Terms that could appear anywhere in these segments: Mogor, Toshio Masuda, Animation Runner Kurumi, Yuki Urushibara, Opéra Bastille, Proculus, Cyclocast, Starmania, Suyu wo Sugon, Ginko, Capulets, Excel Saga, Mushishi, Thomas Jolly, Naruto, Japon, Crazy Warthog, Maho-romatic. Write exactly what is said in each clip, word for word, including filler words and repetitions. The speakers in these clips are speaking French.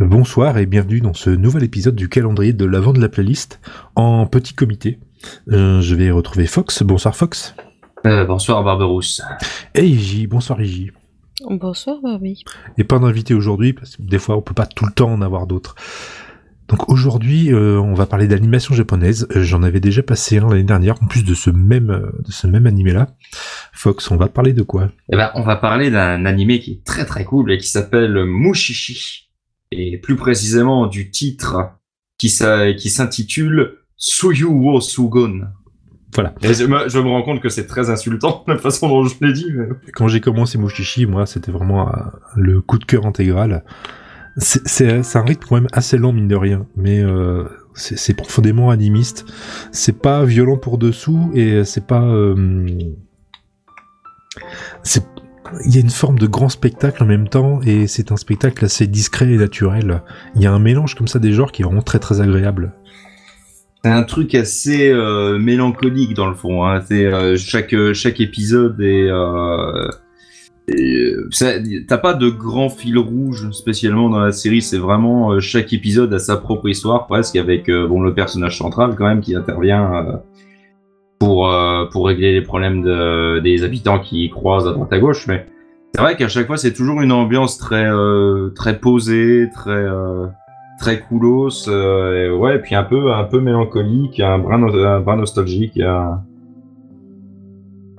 Bonsoir et bienvenue dans ce nouvel épisode du calendrier de l'avant de la playlist en petit comité. Euh, je vais retrouver Fox. Bonsoir Fox. Euh, bonsoir Barberousse. Et Iji. Bonsoir Iji. Bonsoir Barbie. Et pas d'invité aujourd'hui parce que des fois on peut pas tout le temps en avoir d'autres. Donc aujourd'hui, euh, on va parler d'animation japonaise. Euh, j'en avais déjà passé un l'année dernière, en plus de ce même euh, de ce même animé-là. Fox, on va parler de quoi ? Eh ben, on va parler d'un animé qui est très très cool et qui s'appelle Mushishi, et plus précisément du titre qui, s'a, qui s'intitule Suyu wo Sugon. Voilà. Et je, me, je me rends compte que c'est très insultant la façon dont je l'ai dit. Mais... Quand j'ai commencé Mushishi, moi, c'était vraiment euh, le coup de cœur intégral. C'est, c'est, c'est un rythme quand même assez lent mine de rien, mais euh, c'est, c'est profondément animiste. C'est pas violent pour dessous et c'est pas. Euh, c'est, il y a une forme de grand spectacle en même temps et c'est un spectacle assez discret et naturel. Il y a un mélange comme ça des genres qui est vraiment très très agréable. C'est un truc assez euh, mélancolique dans le fond. Hein. C'est euh, chaque chaque épisode est. Euh... Ça, t'as pas de grand fil rouge spécialement dans la série, c'est vraiment euh, chaque épisode a sa propre histoire presque avec euh, bon, le personnage central quand même qui intervient euh, pour, euh, pour régler les problèmes de, des habitants qui croisent à droite à gauche, mais c'est vrai qu'à chaque fois c'est toujours une ambiance très, euh, très posée, très, euh, très coolos, euh, et, ouais, et puis un peu, un peu mélancolique, un brin, no- un brin nostalgique. Un...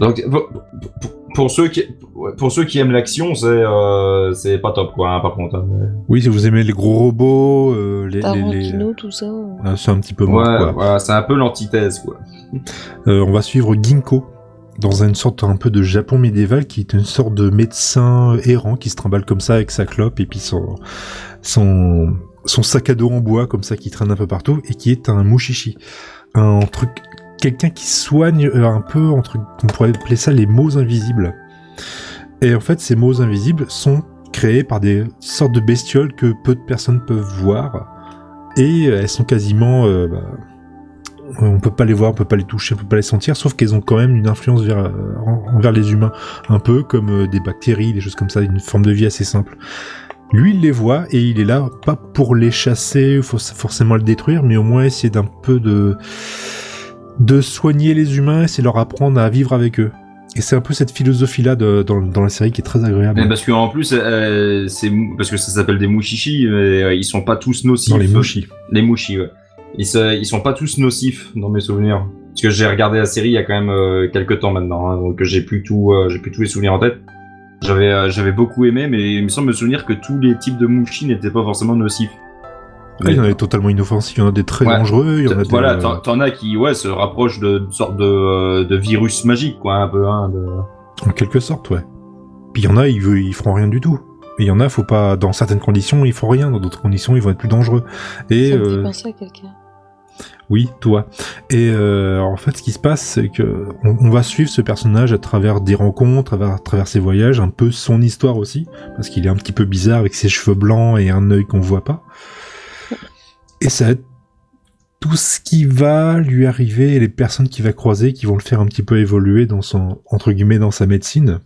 Donc, pour ceux qui, pour ceux qui aiment l'action, c'est, euh, c'est pas top, quoi, hein, par contre. Hein. Oui, si vous aimez les gros robots, euh, les, les, les... tout ça. Ah, c'est un petit peu moins, ouais, quoi. Ouais, c'est un peu l'antithèse, quoi. Euh, on va suivre Ginko, dans une sorte un peu de Japon médiéval, qui est une sorte de médecin errant qui se trimballe comme ça avec sa clope et puis son, son, son sac à dos en bois, comme ça, qui traîne un peu partout, et qui est un mushishi. Un truc... Quelqu'un qui soigne un peu, entre, on pourrait appeler ça les maux invisibles. Et en fait, ces maux invisibles sont créés par des sortes de bestioles que peu de personnes peuvent voir. Et elles sont quasiment... Euh, bah, on peut pas les voir, on peut pas les toucher, on peut pas les sentir, sauf qu'elles ont quand même une influence vers, envers les humains. Un peu comme des bactéries, des choses comme ça, une forme de vie assez simple. Lui, il les voit et il est là, pas pour les chasser, faut forcément le détruire, mais au moins essayer d'un peu de... de soigner les humains, c'est leur apprendre à vivre avec eux. Et c'est un peu cette philosophie-là de, dans, dans la série qui est très agréable. Et parce que en plus, euh, c'est parce que ça s'appelle des mushishi, euh, ils sont pas tous nocifs. Dans les mushis. Les mushis, ouais. Ils, se, ils sont pas tous nocifs dans mes souvenirs. Parce que j'ai regardé la série il y a quand même euh, quelques temps maintenant, hein, donc j'ai plus tout, euh, j'ai plus tous les souvenirs en tête. J'avais, euh, j'avais beaucoup aimé, mais il me semble me souvenir que tous les types de mushis n'étaient pas forcément nocifs. Ouais, il y en a des totalement inoffensifs, il y en a des très ouais. dangereux, il y en a des... Voilà, t'en, t'en as qui ouais, se rapprochent d'une sorte de, de virus magique, quoi, un peu. Hein, de... En quelque sorte, ouais. Puis il y en a, ils, ils feront rien du tout. Et il y en a, faut pas... Dans certaines conditions, ils feront rien, dans d'autres conditions, ils vont être plus dangereux. Et, ça me fait euh... penser à quelqu'un. Oui, toi. Et euh, en fait, ce qui se passe, c'est que on, on va suivre ce personnage à travers des rencontres, à travers, à travers ses voyages, un peu son histoire aussi, parce qu'il est un petit peu bizarre avec ses cheveux blancs et un œil qu'on voit pas. Et ça va être tout ce qui va lui arriver et les personnes qu'il va croiser qui vont le faire un petit peu évoluer dans son, entre guillemets, dans sa médecine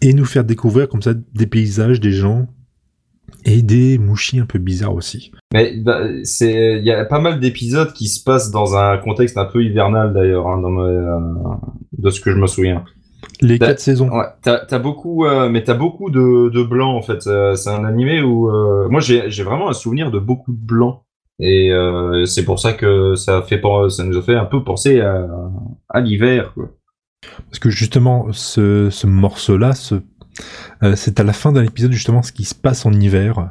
et nous faire découvrir comme ça des paysages, des gens et des mushis un peu bizarres aussi. Mais bah, c'est, il y a pas mal d'épisodes qui se passent dans un contexte un peu hivernal d'ailleurs, hein, dans ma, euh, de ce que je me souviens. Les t'as, quatre saisons. Ouais, t'as, t'as beaucoup, euh, mais t'as beaucoup de, de blancs en fait. Euh, c'est un animé où euh, moi j'ai, j'ai vraiment un souvenir de beaucoup de blancs et euh, c'est pour ça que ça fait, ça nous a fait un peu penser à, à l'hiver, quoi. Parce que justement, ce, ce morceau-là, ce, euh, c'est à la fin d'un épisode justement ce qui se passe en hiver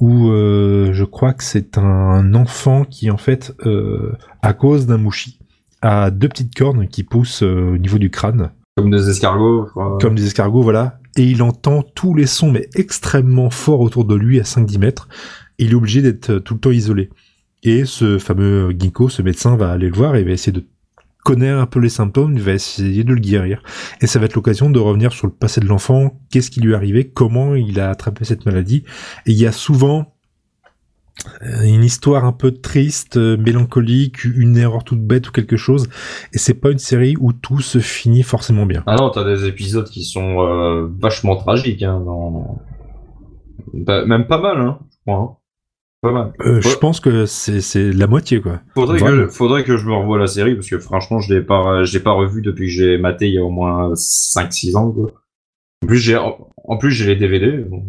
où euh, je crois que c'est un enfant qui en fait, euh, à cause d'un mushi, a deux petites cornes qui poussent euh, au niveau du crâne. Comme des escargots, je crois. Comme des escargots, voilà. Et il entend tous les sons, mais extrêmement forts autour de lui, à cinq à dix mètres. Il est obligé d'être tout le temps isolé. Et ce fameux Ginko, ce médecin, va aller le voir et va essayer de connaître un peu les symptômes, il va essayer de le guérir. Et ça va être l'occasion de revenir sur le passé de l'enfant, qu'est-ce qui lui est arrivé, comment il a attrapé cette maladie. Et il y a souvent une histoire un peu triste, mélancolique, une erreur toute bête ou quelque chose, et c'est pas une série où tout se finit forcément bien. Ah non, t'as des épisodes qui sont euh, vachement tragiques, hein, dans... bah, même pas mal, hein. Hein. Pas mal. Euh, ouais. Je pense que c'est, c'est la moitié, quoi. Faudrait que, faudrait que je me revoie la série, parce que franchement, je l'ai pas, je l'ai pas revue depuis que j'ai maté il y a au moins cinq six ans, quoi. En plus, j'ai, en plus, j'ai les D V D. Bon.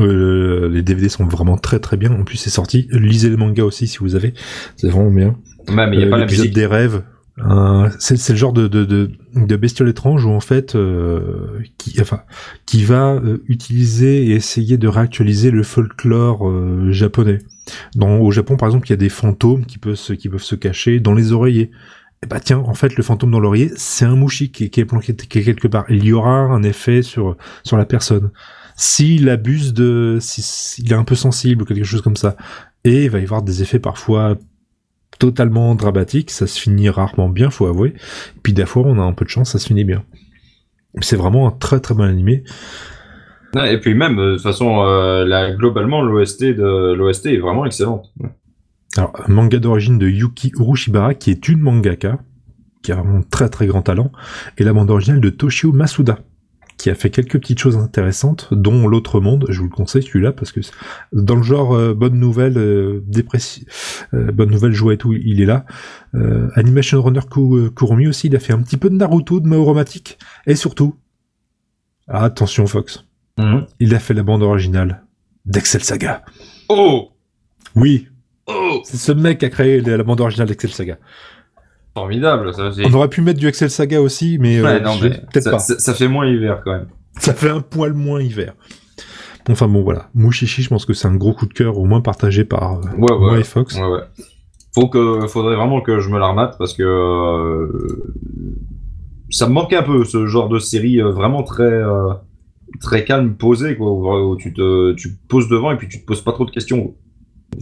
Euh, les D V D sont vraiment très très bien. En plus, c'est sorti. Lisez le manga aussi si vous avez. C'est vraiment bien. Ouais, mais il y a euh, pas l'épisode la musique. Des rêves. Euh, c'est, c'est le genre de, de, de, de bestiole étrange où en fait, euh, qui, enfin, qui va euh, utiliser et essayer de réactualiser le folklore euh, japonais. Dans, au Japon, par exemple, il y a des fantômes qui peuvent se, qui peuvent se cacher dans les oreillers. Et bah tiens, en fait, le fantôme dans l'oreiller, c'est un mushi qui, qui est planqué qui est quelque part. Il y aura un effet sur, sur la personne. S'il abuse de, si, s'il est un peu sensible ou quelque chose comme ça. Et il va y avoir des effets parfois totalement dramatiques. Ça se finit rarement bien, faut avouer. Et puis, des fois, on a un peu de chance, ça se finit bien. C'est vraiment un très très bon animé. Et puis, même, de toute façon, euh, là, globalement, l'O S T de, l'O S T est vraiment excellente. Alors, manga d'origine de Yuki Urushibara, qui est une mangaka, qui a vraiment très très grand talent. Et la bande originale de Toshio Masuda, qui a fait quelques petites choses intéressantes, dont L'Autre Monde, je vous le conseille celui-là, parce que dans le genre euh, bonne nouvelle, euh, déprécie, euh, bonne nouvelle, joie et tout, il est là. Euh, Animation Runner Kurumi aussi, il a fait un petit peu de Naruto, de Maho-romatic, et surtout, ah, attention Fox, mm-hmm. il a fait la bande originale d'Excel Saga. Oh Oui oh C'est ce mec qui a créé la bande originale d'Excel Saga. Formidable, ça. C'est... On aurait pu mettre du Excel Saga aussi, mais, ouais, euh, non, mais peut-être ça, pas. Ça, ça fait moins hiver quand même. Ça fait un poil moins hiver. Enfin bon, voilà. Mushishi, je pense que c'est un gros coup de cœur, au moins partagé par euh, ouais, ouais, moi et Fox. Ouais, ouais. Faut que, faudrait vraiment que je me la remate parce que euh, ça me manque un peu ce genre de série vraiment très euh, très calme, posée, quoi, où, où tu te tu poses devant et puis tu te poses pas trop de questions.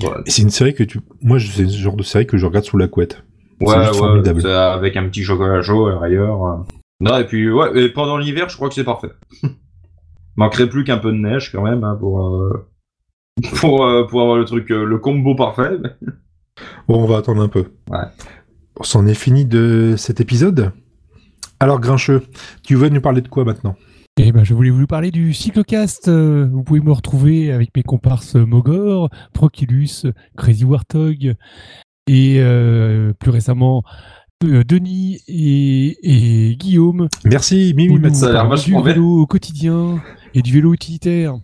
Voilà. C'est une série que tu, moi, c'est le genre de série que je regarde sous la couette. Ouais, ouais, avec un petit chocolat chaud ailleurs. Non, et puis, ouais, et pendant l'hiver, je crois que c'est parfait. Manquerait plus qu'un peu de neige quand même hein, pour, euh, pour, euh, pour avoir le truc, euh, le combo parfait. Bon, on va attendre un peu. Ouais. On s'en est fini de cet épisode. Alors, Grincheux, tu veux nous parler de quoi maintenant ? Eh ben, je voulais vous parler du Cyclocast. Vous pouvez me retrouver avec mes comparses Mogor, Proculus, Crazy Warthog. Et euh, plus récemment, euh, Denis et, et Guillaume. Merci, Mimi, ça a l'air vachement bien. Du vélo au quotidien et du vélo utilitaire.